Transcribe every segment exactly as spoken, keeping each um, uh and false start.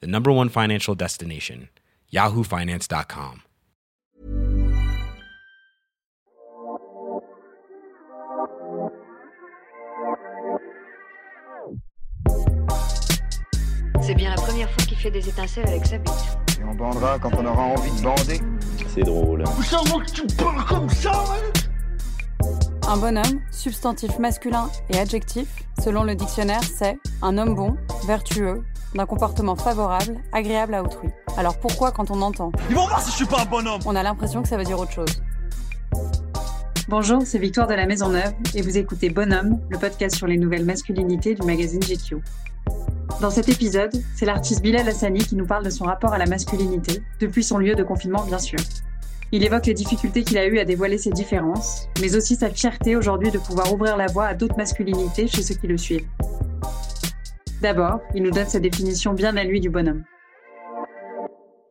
the number one financial destination, yahoo finance dot com. C'est bien la première fois qu'il fait des étincelles avec sa bite. Et on bandera quand on aura envie de bander. C'est drôle. Ça moi que tu parles comme ça, ouais. Un bonhomme, substantif masculin et adjectif, selon le dictionnaire, c'est un homme bon, vertueux, d'un comportement favorable, agréable à autrui. Alors pourquoi quand on entend ils vont voir si je suis pas un bonhomme, on a l'impression que ça veut dire autre chose. Bonjour, c'est Victoire de la Maisonneuve et vous écoutez Bonhomme, le podcast sur les nouvelles masculinités du magazine G Q. Dans cet épisode, c'est l'artiste Bilal Hassani qui nous parle de son rapport à la masculinité, depuis son lieu de confinement bien sûr. Il évoque les difficultés qu'il a eues à dévoiler ses différences, mais aussi sa fierté aujourd'hui de pouvoir ouvrir la voie à d'autres masculinités chez ceux qui le suivent. D'abord, il nous donne sa définition bien à lui du bonhomme.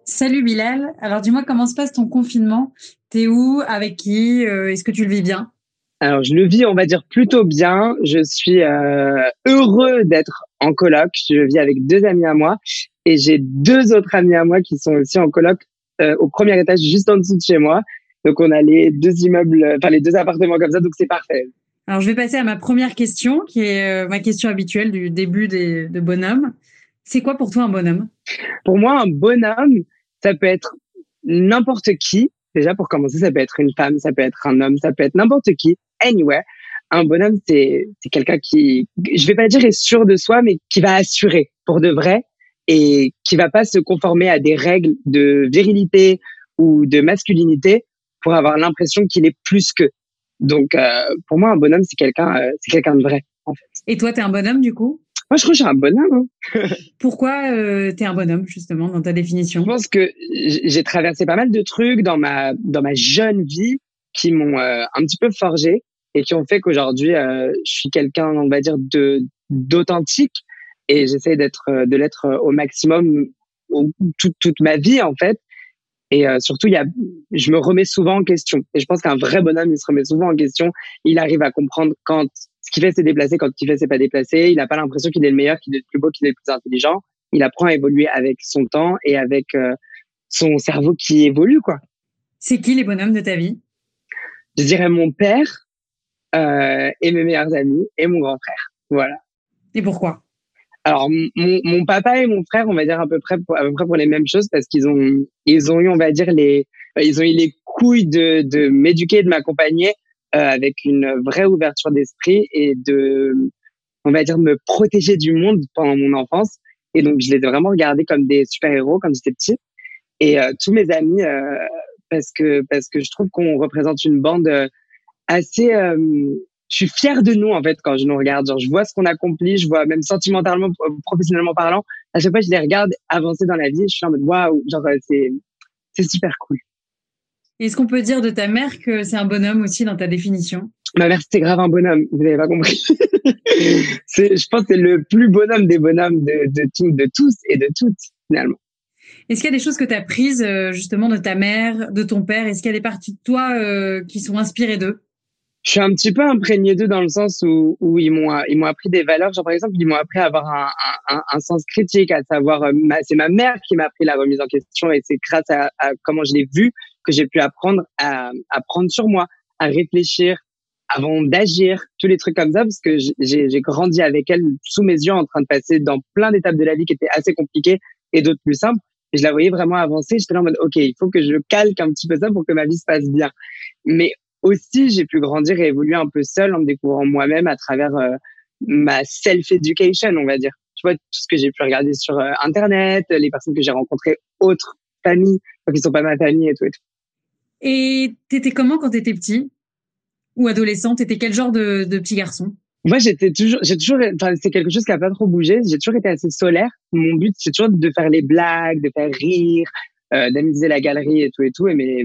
Salut Bilal, alors dis-moi comment se passe ton confinement ? T'es où ? Avec qui ? euh, Est-ce que tu le vis bien ? Alors, je le vis, on va dire, plutôt bien. Je suis euh, heureux d'être en coloc. Je vis avec deux amis à moi et j'ai deux autres amis à moi qui sont aussi en coloc euh, au premier étage, juste en dessous de chez moi. Donc, on a les deux immeubles, enfin, les deux appartements comme ça, donc c'est parfait. Alors, je vais passer à ma première question, qui est euh, ma question habituelle du début des, de Bonhomme. C'est quoi pour toi un bonhomme ? Pour moi, un bonhomme, ça peut être n'importe qui. Déjà, pour commencer, ça peut être une femme, ça peut être un homme, ça peut être n'importe qui. Anywhere, un bonhomme, c'est, c'est quelqu'un qui, je vais pas dire est sûr de soi, mais qui va assurer pour de vrai et qui va pas se conformer à des règles de virilité ou de masculinité pour avoir l'impression qu'il est plus qu'eux. Donc, euh, pour moi, un bonhomme, c'est quelqu'un, euh, c'est quelqu'un de vrai, en fait. Et toi, t'es un bonhomme, du coup? Moi, je trouve que je suis un bonhomme. Hein. Pourquoi euh, t'es un bonhomme, justement, dans ta définition? Je pense que j'ai traversé pas mal de trucs dans ma, dans ma jeune vie qui m'ont euh, un petit peu forgé. Et qui ont fait qu'aujourd'hui, euh, je suis quelqu'un, on va dire, de d'authentique, et j'essaie d'être, de l'être au maximum au, toute toute ma vie en fait. Et euh, surtout, il y a, je me remets souvent en question. Et je pense qu'un vrai bonhomme, il se remet souvent en question. Il arrive à comprendre quand ce qu'il fait c'est déplacé, quand ce qu'il fait c'est pas déplacé. Il n'a pas l'impression qu'il est le meilleur, qu'il est le plus beau, qu'il est le plus intelligent. Il apprend à évoluer avec son temps et avec euh, son cerveau qui évolue, quoi. C'est qui les bonhommes de ta vie? Je dirais mon père. Euh, et mes meilleurs amis et mon grand frère, voilà. Et pourquoi? Alors mon, mon papa et mon frère, on va dire à peu près pour, à peu près pour les mêmes choses parce qu'ils ont ils ont eu on va dire les ils ont eu les couilles de de m'éduquer, de m'accompagner euh, avec une vraie ouverture d'esprit et de on va dire me protéger du monde pendant mon enfance. Et donc je les ai vraiment regardés comme des super héros quand j'étais petit. Et euh, tous mes amis euh, parce que parce que je trouve qu'on représente une bande euh, assez euh, je suis fière de nous en fait quand je nous regarde, genre je vois ce qu'on accomplit, je vois même sentimentalement, professionnellement parlant, à chaque fois je les regarde avancer dans la vie, je suis en mode waouh, genre c'est c'est super cool. Est-ce qu'on peut dire de ta mère que c'est un bonhomme aussi dans ta définition? Ma mère c'était grave un bonhomme, vous avez pas compris. C'est, je pense que c'est le plus bonhomme des bonhommes de de tout, de tous et de toutes finalement. Est-ce qu'il y a des choses que tu as prises justement de ta mère, de ton père? Est-ce qu'il y a des parties de toi euh, qui sont inspirées d'eux? Je suis un petit peu imprégnée d'eux dans le sens où, où ils m'ont, ils m'ont appris des valeurs. Genre, par exemple, ils m'ont appris à avoir un, un, un sens critique, à savoir, ma, c'est ma mère qui m'a appris la remise en question et c'est grâce à, à comment je l'ai vue que j'ai pu apprendre à, à prendre sur moi, à réfléchir avant d'agir, tous les trucs comme ça, parce que j'ai, j'ai grandi avec elle sous mes yeux en train de passer dans plein d'étapes de la vie qui étaient assez compliquées et d'autres plus simples. Et je la voyais vraiment avancer. J'étais là en mode, OK, il faut que je calque un petit peu ça pour que ma vie se passe bien. Mais aussi, j'ai pu grandir et évoluer un peu seule en me découvrant moi-même à travers euh, ma self-education, on va dire. Tu vois, tout ce que j'ai pu regarder sur euh, Internet, les personnes que j'ai rencontrées, autres familles, qui sont pas ma famille et tout et tout. Et t'étais comment quand t'étais petit ou adolescent? T'étais quel genre de, de petit garçon? Moi, j'étais toujours, j'ai toujours, enfin, c'est quelque chose qui a pas trop bougé. J'ai toujours été assez solaire. Mon but, c'est toujours de faire les blagues, de faire rire, euh, d'amuser la galerie et tout et tout. Et mais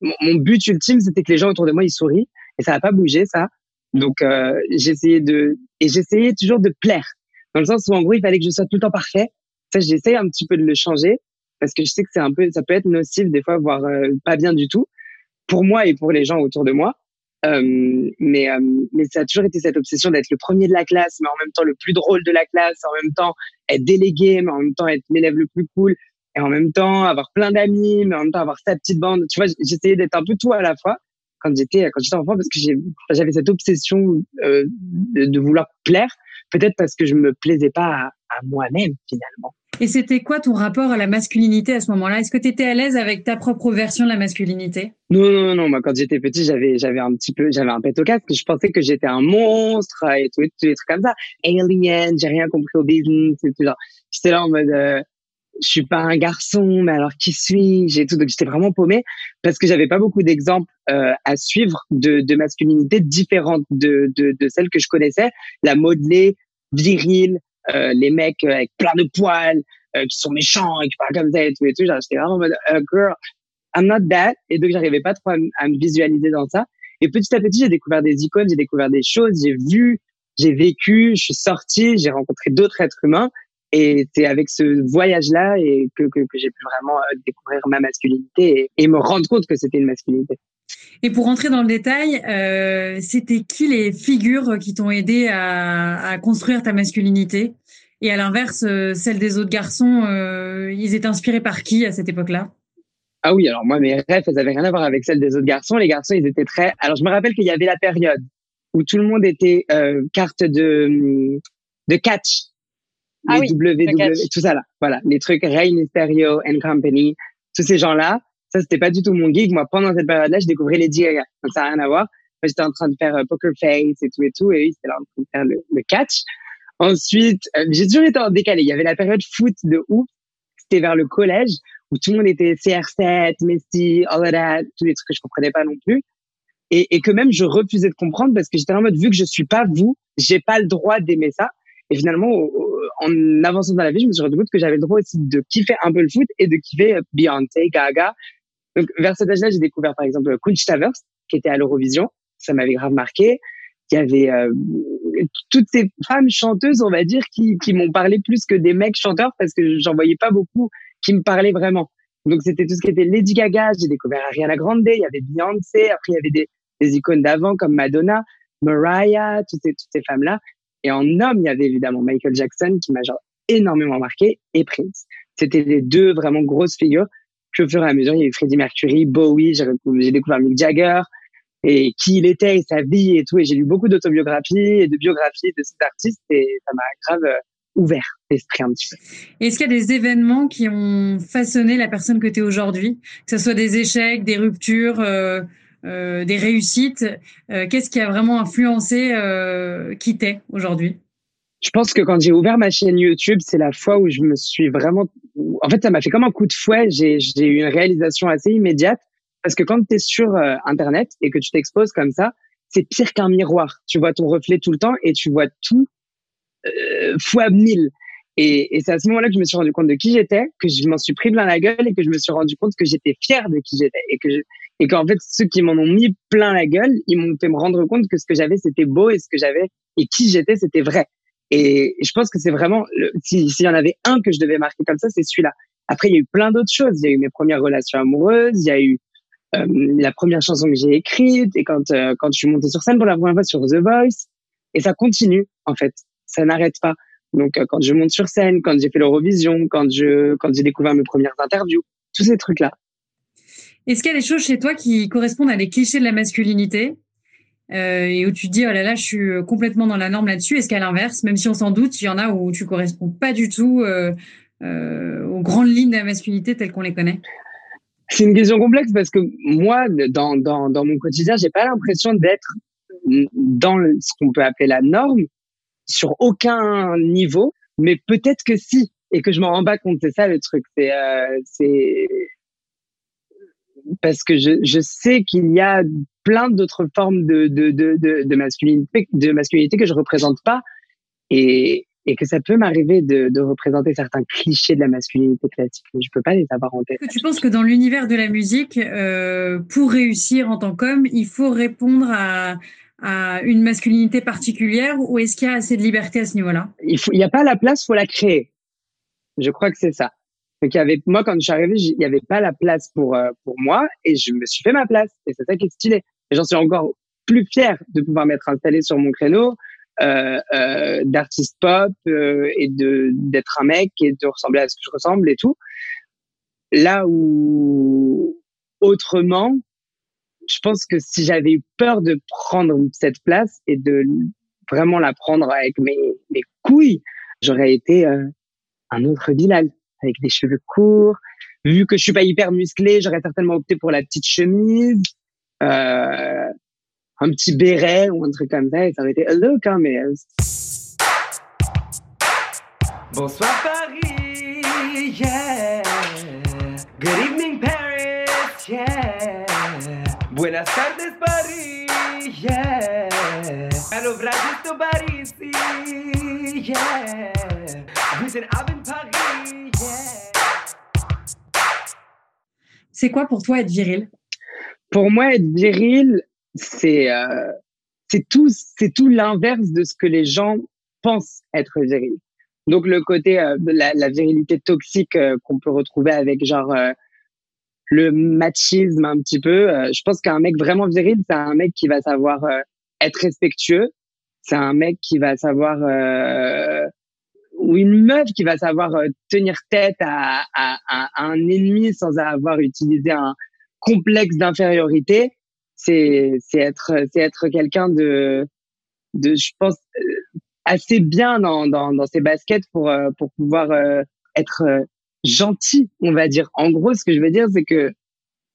mon, mon but ultime, c'était que les gens autour de moi, ils sourient. Et ça n'a pas bougé, ça. Donc, euh, j'essayais de, et j'essayais toujours de plaire. Dans le sens où, en gros, il fallait que je sois tout le temps parfait. Ça, j'essaye un petit peu de le changer. Parce que je sais que c'est un peu, ça peut être nocif, des fois, voire, euh, pas bien du tout. Pour moi et pour les gens autour de moi. Euh, mais, euh, mais ça a toujours été cette obsession d'être le premier de la classe, mais en même temps le plus drôle de la classe, en même temps être délégué, mais en même temps être l'élève le plus cool, et en même temps avoir plein d'amis, mais en même temps avoir sa petite bande. Tu vois, j'essayais d'être un peu tout à la fois quand j'étais, quand j'étais enfant, parce que j'ai, j'avais cette obsession euh, de, de vouloir plaire, peut-être parce que je me plaisais pas à, à moi-même finalement. Et c'était quoi ton rapport à la masculinité à ce moment-là? Est-ce que tu étais à l'aise avec ta propre version de la masculinité? Non, non, non. Moi, quand j'étais petit, j'avais, j'avais un petit peu, j'avais un pet au casque. Je pensais que j'étais un monstre et tout, et tout, des trucs comme ça. Alien, j'ai rien compris au business et tout. Genre, j'étais là en mode, euh, je suis pas un garçon, mais alors qui suis-je et tout. Donc, j'étais vraiment paumée parce que j'avais pas beaucoup d'exemples euh, à suivre de, de masculinité différente de, de, de celle que je connaissais. La modelée, virile. Euh, les mecs euh, avec plein de poils euh, qui sont méchants et qui parlent comme ça et tout et tout, genre, j'étais vraiment en mode uh, girl I'm not that, et donc j'arrivais pas trop à, m- à me visualiser dans ça. Et petit à petit, j'ai découvert des icônes, j'ai découvert des choses, j'ai vu, j'ai vécu, je suis sortie, j'ai rencontré d'autres êtres humains, et c'est avec ce voyage-là et que, que, que j'ai pu vraiment euh, découvrir ma masculinité et, et me rendre compte que c'était une masculinité. Et pour rentrer dans le détail, euh, c'était qui les figures qui t'ont aidé à, à construire ta masculinité? Et à l'inverse, euh, celle des autres garçons, euh, ils étaient inspirés par qui à cette époque-là? Ah oui, alors moi, mes rêves, elles n'avaient rien à voir avec celles des autres garçons. Les garçons, ils étaient très... Alors, je me rappelle qu'il y avait la période où tout le monde était euh, carte de, de catch. Les ah oui, W W E, catch. Tout ça là. Voilà, les trucs Rey Mysterio and Company, tous ces gens-là. Ça, c'était pas du tout mon gig. Moi, pendant cette période-là, je découvrais Lady Gaga. Donc, ça n'a rien à voir. Moi, j'étais en train de faire euh, Poker Face et tout et tout. Et oui, c'était là en train de faire le, le catch. Ensuite, euh, j'ai toujours été en décalé. Il y avait la période foot de ouf. C'était vers le collège où tout le monde était C R sept, Messi, all of that, tous les trucs que je comprenais pas non plus. Et, et que même, je refusais de comprendre parce que j'étais en mode, vu que je suis pas vous, j'ai pas le droit d'aimer ça. Et finalement, en avançant dans la vie, je me suis rendu compte que j'avais le droit aussi de kiffer un peu le foot et de kiffer euh, Beyoncé, Gaga. Donc, vers cet âge-là, j'ai découvert, par exemple, Conchita Wurst, qui était à l'Eurovision. Ça m'avait grave marqué. Il y avait euh, toutes ces femmes chanteuses, on va dire, qui, qui m'ont parlé plus que des mecs chanteurs parce que j'en voyais pas beaucoup qui me parlaient vraiment. Donc, c'était tout ce qui était Lady Gaga. J'ai découvert Ariana Grande. Il y avait Beyoncé. Après, il y avait des, des icônes d'avant comme Madonna, Mariah, toutes ces, toutes ces femmes-là. Et en homme, il y avait évidemment Michael Jackson qui m'a genre énormément marqué et Prince. C'était les deux vraiment grosses figures. Puis au fur et à mesure, il y a eu Freddie Mercury, Bowie, j'ai, j'ai découvert Mick Jagger et qui il était et sa vie et tout. Et j'ai lu beaucoup d'autobiographies et de biographies de ces artistes et ça m'a grave ouvert l'esprit un petit peu. Est-ce qu'il y a des événements qui ont façonné la personne que tu es aujourd'hui? Que ce soit des échecs, des ruptures, euh, euh, des réussites, euh, qu'est-ce qui a vraiment influencé euh, qui t'es aujourd'hui? Je pense que quand j'ai ouvert ma chaîne YouTube, c'est la fois où je me suis vraiment... En fait, ça m'a fait comme un coup de fouet. J'ai, j'ai eu une réalisation assez immédiate parce que quand t'es sur euh, Internet et que tu t'exposes comme ça, c'est pire qu'un miroir. Tu vois ton reflet tout le temps et tu vois tout euh, fois mille. Et, et c'est à ce moment-là que je me suis rendu compte de qui j'étais, que je m'en suis pris plein la gueule et que je me suis rendu compte que j'étais fière de qui j'étais. Et que je, et qu'en fait, ceux qui m'en ont mis plein la gueule, ils m'ont fait me rendre compte que ce que j'avais, c'était beau et ce que j'avais et qui j'étais, c'était vrai. Et je pense que c'est vraiment, le, si, s'il y en avait un que je devais marquer comme ça, c'est celui-là. Après, il y a eu plein d'autres choses. Il y a eu mes premières relations amoureuses, il y a eu euh, la première chanson que j'ai écrite, et quand euh, quand je suis montée sur scène pour la première fois sur The Voice, et ça continue en fait, ça n'arrête pas. Donc euh, quand je monte sur scène, quand j'ai fait l'Eurovision, quand je quand j'ai découvert mes premières interviews, tous ces trucs-là. Est-ce qu'il y a des choses chez toi qui correspondent à des clichés de la masculinité ? Euh, et où tu te dis, oh là là, je suis complètement dans la norme là-dessus. Est-ce qu'à l'inverse, même si on s'en doute, il y en a où tu ne corresponds pas du tout euh, euh, aux grandes lignes de la masculinité telles qu'on les connaît? C'est une question complexe parce que moi, dans, dans, dans mon quotidien, je n'ai pas l'impression d'être dans le, ce qu'on peut appeler la norme sur aucun niveau, mais peut-être que si, et que je m'en rends pas compte. C'est ça le truc. C'est, euh, c'est... parce que je, je sais qu'il y a plein d'autres formes de, de, de, de, de, masculinité, de masculinité que je ne représente pas et, et que ça peut m'arriver de, de représenter certains clichés de la masculinité classique, mais je ne peux pas les avoir en tête. Tu penses que dans l'univers de la musique, euh, pour réussir en tant qu'homme, il faut répondre à, à une masculinité particulière ou est-ce qu'il y a assez de liberté à ce niveau-là ? Il n'y a pas la place, il faut la créer. Je crois que c'est ça. Donc, il y avait, moi, quand je suis arrivée, il n'y avait pas la place pour, euh, pour moi et je me suis fait ma place. Et c'est ça qui est stylé. Et j'en suis encore plus fière de pouvoir m'être installée sur mon créneau euh, euh, d'artiste pop euh, et de, d'être un mec et de ressembler à ce que je ressemble et tout. Là où, autrement, je pense que si j'avais eu peur de prendre cette place et de vraiment la prendre avec mes, mes couilles, j'aurais été euh, un autre Bilal. Avec des cheveux courts. Vu que je suis pas hyper musclée, j'aurais certainement opté pour la petite chemise, euh, un petit béret ou un truc comme ça. Et ça aurait été a look, hein, mais... Bonsoir Paris, yeah. Good evening Paris, yeah. Buenas tardes Paris, yeah. Hello Brasisto Paris, yeah. Guten Abend Paris. C'est quoi pour toi être viril ? Pour moi, être viril, c'est, euh, c'est, tout, c'est tout l'inverse de ce que les gens pensent être viril. Donc, le côté euh, de la, la virilité toxique euh, qu'on peut retrouver avec genre euh, le machisme un petit peu. Euh, je pense qu'un mec vraiment viril, c'est un mec qui va savoir euh, être respectueux. C'est un mec qui va savoir... Euh, ou une meuf qui va savoir tenir tête à, à, à, à un ennemi sans avoir utilisé un complexe d'infériorité, c'est, c'est être, c'est être quelqu'un de, de, je pense, assez bien dans, dans, dans ses baskets pour, pour pouvoir être gentil, on va dire. En gros, ce que je veux dire, c'est que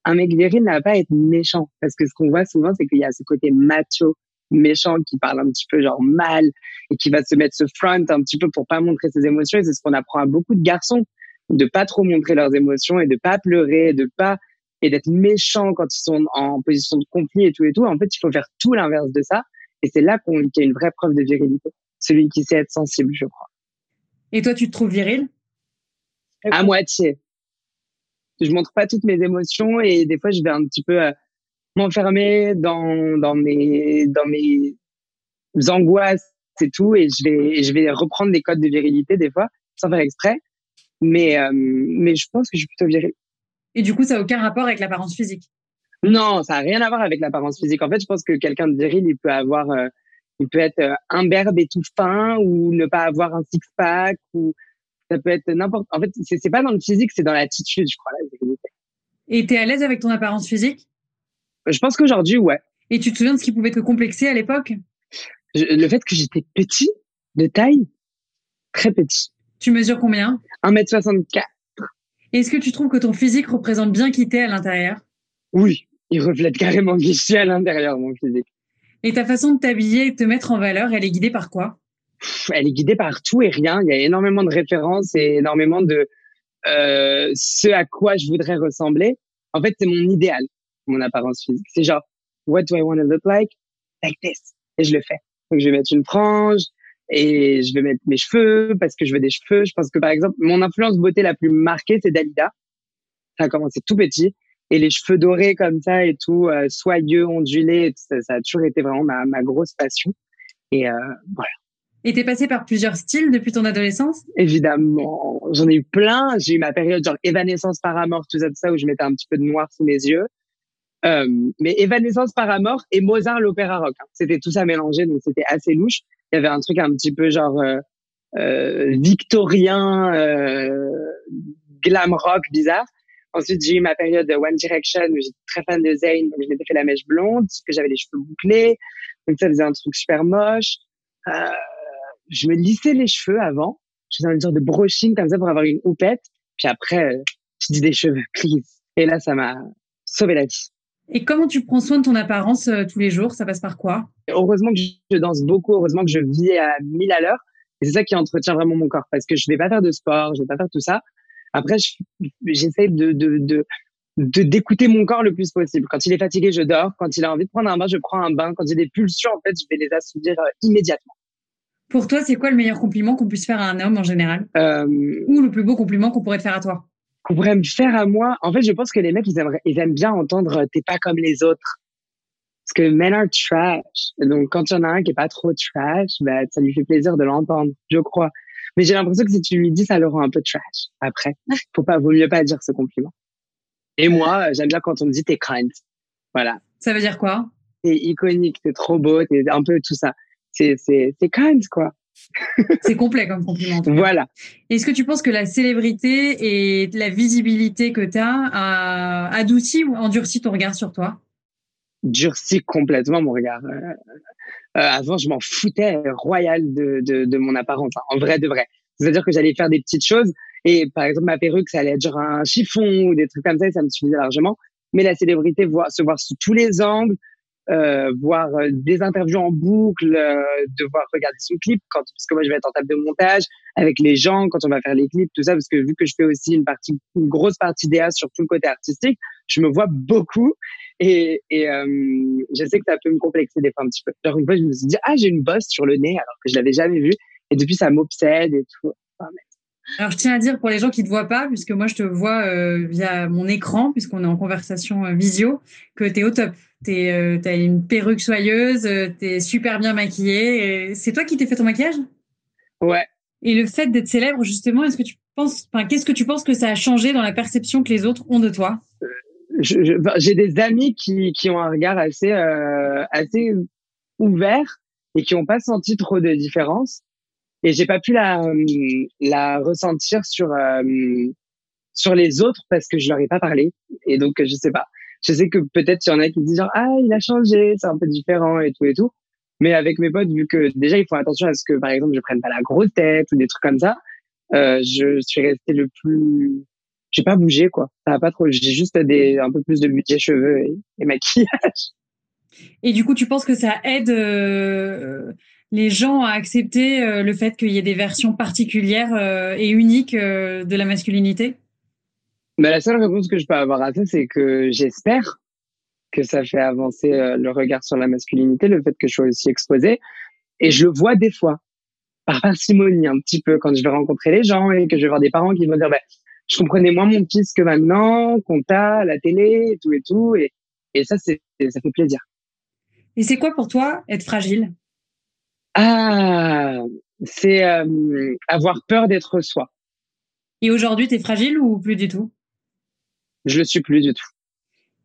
un mec viril n'a pas à être méchant. Parce que ce qu'on voit souvent, c'est qu'il y a ce côté macho. Méchant qui parle un petit peu genre mal et qui va se mettre ce front un petit peu pour pas montrer ses émotions, et c'est ce qu'on apprend à beaucoup de garçons, de pas trop montrer leurs émotions et de pas pleurer, de pas et d'être méchant quand ils sont en position de conflit et tout et tout. En fait, il faut faire tout l'inverse de ça et c'est là qu'on qu'il y a une vraie preuve de virilité, celui qui sait être sensible, je crois. Et toi, tu te trouves viril ? À moitié. Je montre pas toutes mes émotions et des fois je vais un petit peu euh, m'enfermer dans dans mes dans mes angoisses et tout, et je vais je vais reprendre des codes de virilité des fois sans faire exprès, mais euh, mais je pense que je suis plutôt virile. Et du coup, ça a aucun rapport avec l'apparence physique? Non, ça a rien à voir avec l'apparence physique. En fait, je pense que quelqu'un de viril, il peut avoir euh, il peut être euh, imberbe et tout fin, ou ne pas avoir un six pack, ou ça peut être n'importe. En fait, c'est c'est pas dans le physique, c'est dans l'attitude, je crois, la virilité. Et t'es à l'aise avec ton apparence physique? Je pense qu'aujourd'hui, ouais. Et tu te souviens de ce qui pouvait te complexer à l'époque ? Je, le fait que j'étais petit, de taille, très petit. Tu mesures combien ? un mètre soixante-quatre. Est-ce que tu trouves que ton physique représente bien qui t'es à l'intérieur ? Oui, il reflète carrément qui je suis à l'intérieur, mon physique. Et ta façon de t'habiller et de te mettre en valeur, elle est guidée par quoi ? Pff, elle est guidée par tout et rien. Il y a énormément de références et énormément de euh, ce à quoi je voudrais ressembler. En fait, c'est mon idéal. Mon apparence physique. C'est genre, what do I want to look like? Like this. Et je le fais. Donc, je vais mettre une frange et je vais mettre mes cheveux parce que je veux des cheveux. Je pense que, par exemple, mon influence beauté la plus marquée, c'est Dalida. Ça a commencé tout petit. Et les cheveux dorés comme ça et tout, euh, soyeux, ondulés, ça, ça a toujours été vraiment ma, ma grosse passion. Et euh, voilà. Et t'es passé par plusieurs styles depuis ton adolescence ? Évidemment. J'en ai eu plein. J'ai eu ma période genre Évanescence, Paramore, tout ça, tout ça, où je mettais un petit peu de noir sous mes yeux. Euh, mais Évanescence, Paramore et Mozart, l'opéra rock. Hein. C'était tout ça mélangé, donc c'était assez louche. Il y avait un truc un petit peu genre euh, euh, victorien, euh, glam rock bizarre. Ensuite, j'ai eu ma période One Direction où j'étais très fan de Zayn, donc je m'étais fait la mèche blonde, parce que j'avais les cheveux bouclés, donc ça faisait un truc super moche. Euh, je me lissais les cheveux avant, je faisais une sorte de brushing comme ça pour avoir une houppette. Puis après, euh, je dis des cheveux, please. Et là, ça m'a sauvé la vie. Et comment tu prends soin de ton apparence euh, tous les jours ? Ça passe par quoi ? Heureusement que je danse beaucoup, heureusement que je vis à mille à l'heure. Et c'est ça qui entretient vraiment mon corps, parce que je ne vais pas faire de sport, je ne vais pas faire tout ça. Après, je, j'essaie de, de, de, de d'écouter mon corps le plus possible. Quand il est fatigué, je dors. Quand il a envie de prendre un bain, je prends un bain. Quand il y a des pulsions, en fait, je vais les assouvir euh, immédiatement. Pour toi, c'est quoi le meilleur compliment qu'on puisse faire à un homme en général euh... ou le plus beau compliment qu'on pourrait te faire à toi? Qu'on pourrait me faire à moi? En fait, je pense que les mecs, ils aiment, ils aiment bien entendre « t'es pas comme les autres ». Parce que men are trash. Donc, quand il y en a un qui est pas trop trash, bah, ça lui fait plaisir de l'entendre, je crois. Mais j'ai l'impression que si tu lui dis, ça le rend un peu trash après. Faut pas, vaut mieux pas dire ce compliment. Et moi, j'aime bien quand on me dit « t'es cringe ». Voilà. Ça veut dire quoi? T'es iconique, t'es trop beau, t'es un peu tout ça. C'est, c'est, c'est cringe, quoi. C'est complet comme compliment. Voilà. Est-ce que tu penses que la célébrité et la visibilité que tu as euh, adoucit ou endurcit ton regard sur toi? Durcit complètement mon regard. Euh, euh, avant, je m'en foutais royal de, de, de mon apparence, hein, en vrai de vrai. C'est-à-dire que j'allais faire des petites choses et par exemple, ma perruque, ça allait être genre un chiffon ou des trucs comme ça et ça me suffisait largement. Mais la célébrité, voir, se voir sous tous les angles, Euh, voir euh, des interviews en boucle, euh, devoir regarder son clip quand, parce que moi je vais être en table de montage avec les gens quand on va faire les clips, tout ça, parce que vu que je fais aussi une partie, une grosse partie D A sur tout le côté artistique, je me vois beaucoup et, et euh, je sais que ça peut me complexer des fois un petit peu. Genre une fois je me suis dit ah j'ai une bosse sur le nez alors que je l'avais jamais vue et depuis ça m'obsède et tout. Enfin, mais... Alors, je tiens à dire pour les gens qui ne te voient pas, puisque moi, je te vois euh, via mon écran, puisqu'on est en conversation euh, visio, que tu es au top. Tu euh, as une perruque soyeuse, euh, tu es super bien maquillée. Et c'est toi qui t'es fait ton maquillage? Ouais. Et le fait d'être célèbre, justement, est-ce que tu penses, qu'est-ce que tu penses que ça a changé dans la perception que les autres ont de toi? euh, je, je, ben, J'ai des amis qui, qui ont un regard assez, euh, assez ouvert et qui n'ont pas senti trop de différence. Et j'ai pas pu la la ressentir sur euh, sur les autres parce que je leur ai pas parlé et donc je sais pas. Je sais que peut-être il y en a qui disent genre ah il a changé, c'est un peu différent et tout et tout. Mais avec mes potes vu que déjà ils font attention à ce que par exemple je prenne pas la grosse tête ou des trucs comme ça, euh, je suis restée le plus, j'ai pas bougé quoi. Ça a pas trop, j'ai juste des un peu plus de budget cheveux et, et maquillage. Et du coup tu penses que ça aide euh... les gens à accepter euh, le fait qu'il y ait des versions particulières euh, et uniques euh, de la masculinité? Mais la seule réponse que je peux avoir à ça, c'est que j'espère que ça fait avancer euh, le regard sur la masculinité, le fait que je sois aussi exposée. Et je le vois des fois, par parcimonie un petit peu, quand je vais rencontrer les gens et que je vais voir des parents qui vont dire bah, « je comprenais moins mon fils que maintenant, compta, la télé, et tout et tout. » Et, et ça, c'est, ça fait plaisir. Et c'est quoi pour toi être fragile? Ah, c'est euh, avoir peur d'être soi. Et aujourd'hui, t'es fragile ou plus du tout? Je le suis plus du tout.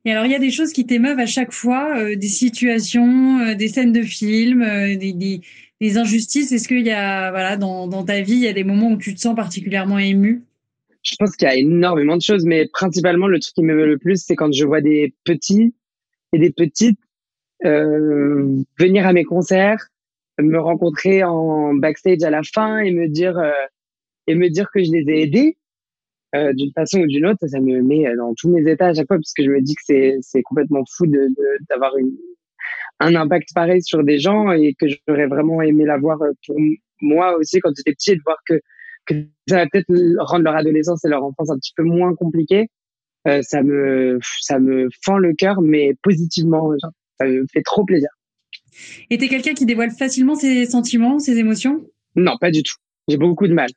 Et alors, il y a des choses qui t'émeuvent à chaque fois, euh, des situations, euh, des scènes de films, euh, des, des, des injustices. Est-ce qu'il y a, voilà, dans, dans ta vie, il y a des moments où tu te sens particulièrement ému? Je pense qu'il y a énormément de choses, mais principalement, le truc qui m'émeut le plus, c'est quand je vois des petits et des petites euh, venir à mes concerts, me rencontrer en backstage à la fin et me dire euh, et me dire que je les ai aidés euh, d'une façon ou d'une autre, ça, ça me met dans tous mes états à chaque fois parce que je me dis que c'est c'est complètement fou de, de d'avoir une un impact pareil sur des gens et que j'aurais vraiment aimé l'avoir pour moi aussi quand j'étais petit, de voir que que ça va peut-être rendre leur adolescence et leur enfance un petit peu moins compliquée. Euh, ça me ça me fend le cœur mais positivement, genre, ça me fait trop plaisir. Et t'es quelqu'un qui dévoile facilement ses sentiments, ses émotions? Non, pas du tout. J'ai beaucoup de mal.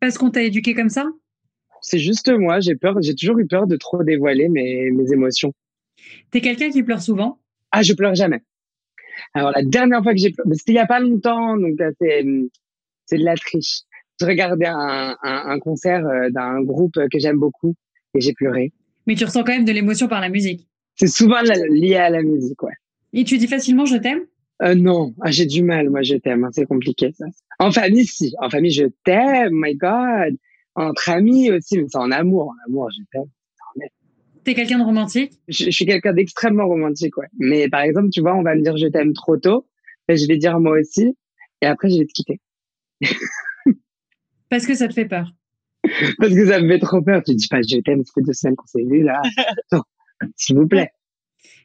Parce qu'on t'a éduqué comme ça? C'est juste moi, j'ai peur, j'ai toujours eu peur de trop dévoiler mes, mes émotions. T'es quelqu'un qui pleure souvent? Ah, je pleure jamais. Alors, la dernière fois que j'ai pleuré, c'était il n'y a pas longtemps, donc c'est, c'est de la triche. Je regardais un, un, un concert d'un groupe que j'aime beaucoup et j'ai pleuré. Mais tu ressens quand même de l'émotion par la musique? C'est souvent la, lié à la musique, ouais. Et tu dis facilement « je t'aime » ? euh, Non, ah, j'ai du mal, moi, « je t'aime hein, », c'est compliqué, ça. En famille, si. En famille, « je t'aime », my God. Entre amis aussi, mais c'est en amour, en amour, « je t'aime ». T'es quelqu'un de romantique ? je, je suis quelqu'un d'extrêmement romantique, ouais. Mais par exemple, tu vois, on va me dire « je t'aime » trop tôt, ben, je vais dire « moi aussi », et après, je vais te quitter. Parce que ça te fait peur ? Parce que ça me fait trop peur. Tu dis pas « je t'aime », ça fait deux semaines qu'on s'est vu, là. Non, s'il vous plaît.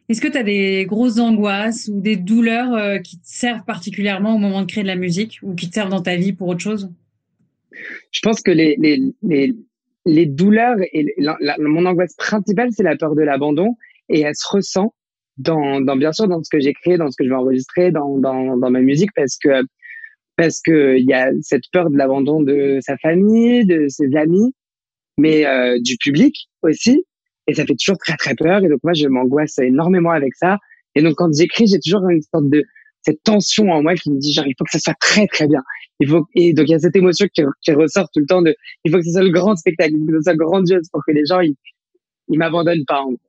Est-ce que tu as des grosses angoisses ou des douleurs euh, qui te servent particulièrement au moment de créer de la musique ou qui te servent dans ta vie pour autre chose? Je pense que les, les, les, les douleurs et la, la, mon angoisse principale, c'est la peur de l'abandon, et elle se ressent dans, dans bien sûr dans ce que j'ai créé, dans ce que je vais enregistrer, dans, dans, dans ma musique, parce que parce que il y a cette peur de l'abandon de sa famille, de ses amis, mais euh, du public aussi, et ça fait toujours très très peur. Et donc moi, je m'angoisse énormément avec ça. Et donc quand j'écris, j'ai toujours une sorte de cette tension en moi qui me dit genre il faut que ça soit très très bien. Il faut, et donc il y a cette émotion qui, qui ressort tout le temps de il faut que ce soit le grand spectacle, il faut que ce soit grandiose pour que les gens ils, ils m'abandonnent pas. En gros.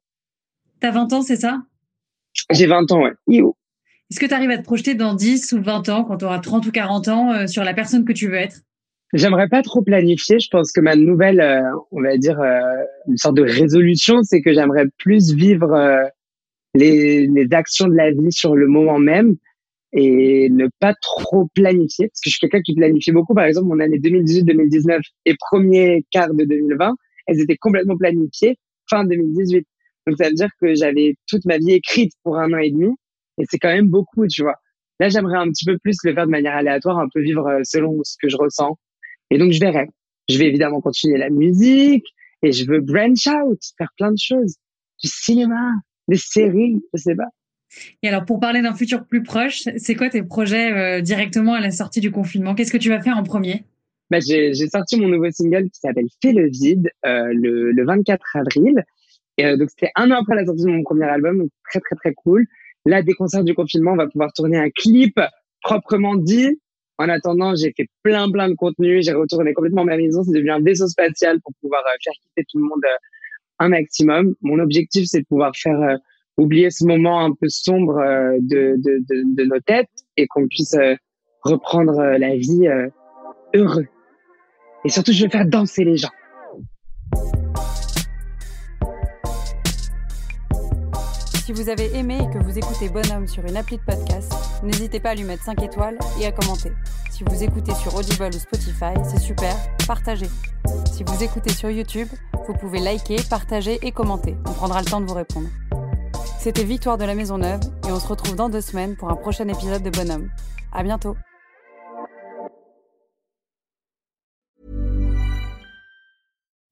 T'as vingt ans, c'est ça? J'ai vingt ans, ouais. Yo. Est-ce que t'arrives à te projeter dans dix ou vingt ans, quand t'auras trente ou quarante ans, euh, sur la personne que tu veux être? J'aimerais pas trop planifier. Je pense que ma nouvelle, euh, on va dire, euh, une sorte de résolution, c'est que j'aimerais plus vivre euh, les, les actions de la vie sur le moment même, et ne pas trop planifier, parce que je suis quelqu'un qui planifie beaucoup. Par exemple, mon année deux mille dix-huit deux mille dix-neuf et premier quart de deux mille vingt, elles étaient complètement planifiées fin deux mille dix-huit. Donc, ça veut dire que j'avais toute ma vie écrite pour un an et demi, et c'est quand même beaucoup, tu vois. Là, j'aimerais un petit peu plus le faire de manière aléatoire, un peu vivre selon ce que je ressens. Et donc, je verrai. Je vais évidemment continuer la musique, et je veux branch out, faire plein de choses. Du cinéma, des séries, je sais pas. Et alors, pour parler d'un futur plus proche, c'est quoi tes projets euh, directement à la sortie du confinement? Qu'est-ce que tu vas faire en premier? Bah, j'ai, j'ai sorti mon nouveau single qui s'appelle « Fais le vide euh, » le, le vingt-quatre avril. Et, euh, donc, c'était un an après la sortie de mon premier album, donc très, très, très cool. Là, des concerts du confinement, on va pouvoir tourner un clip proprement dit. En attendant, j'ai fait plein, plein de contenu. J'ai retourné complètement ma maison. C'est devenu un vaisseau spatial pour pouvoir euh, faire quitter tout le monde euh, un maximum. Mon objectif, c'est de pouvoir faire... Euh, oublier ce moment un peu sombre de, de, de, de nos têtes, et qu'on puisse reprendre la vie heureux. Et surtout, je veux faire danser les gens. Si vous avez aimé et que vous écoutez Bonhomme sur une appli de podcast, n'hésitez pas à lui mettre cinq étoiles et à commenter. Si vous écoutez sur Audible ou Spotify, c'est super, partagez. Si vous écoutez sur YouTube, vous pouvez liker, partager et commenter. On prendra le temps de vous répondre. C'était Victoire de la Maisonneuve, et on se retrouve dans deux semaines pour un prochain épisode de Bonhomme. À bientôt.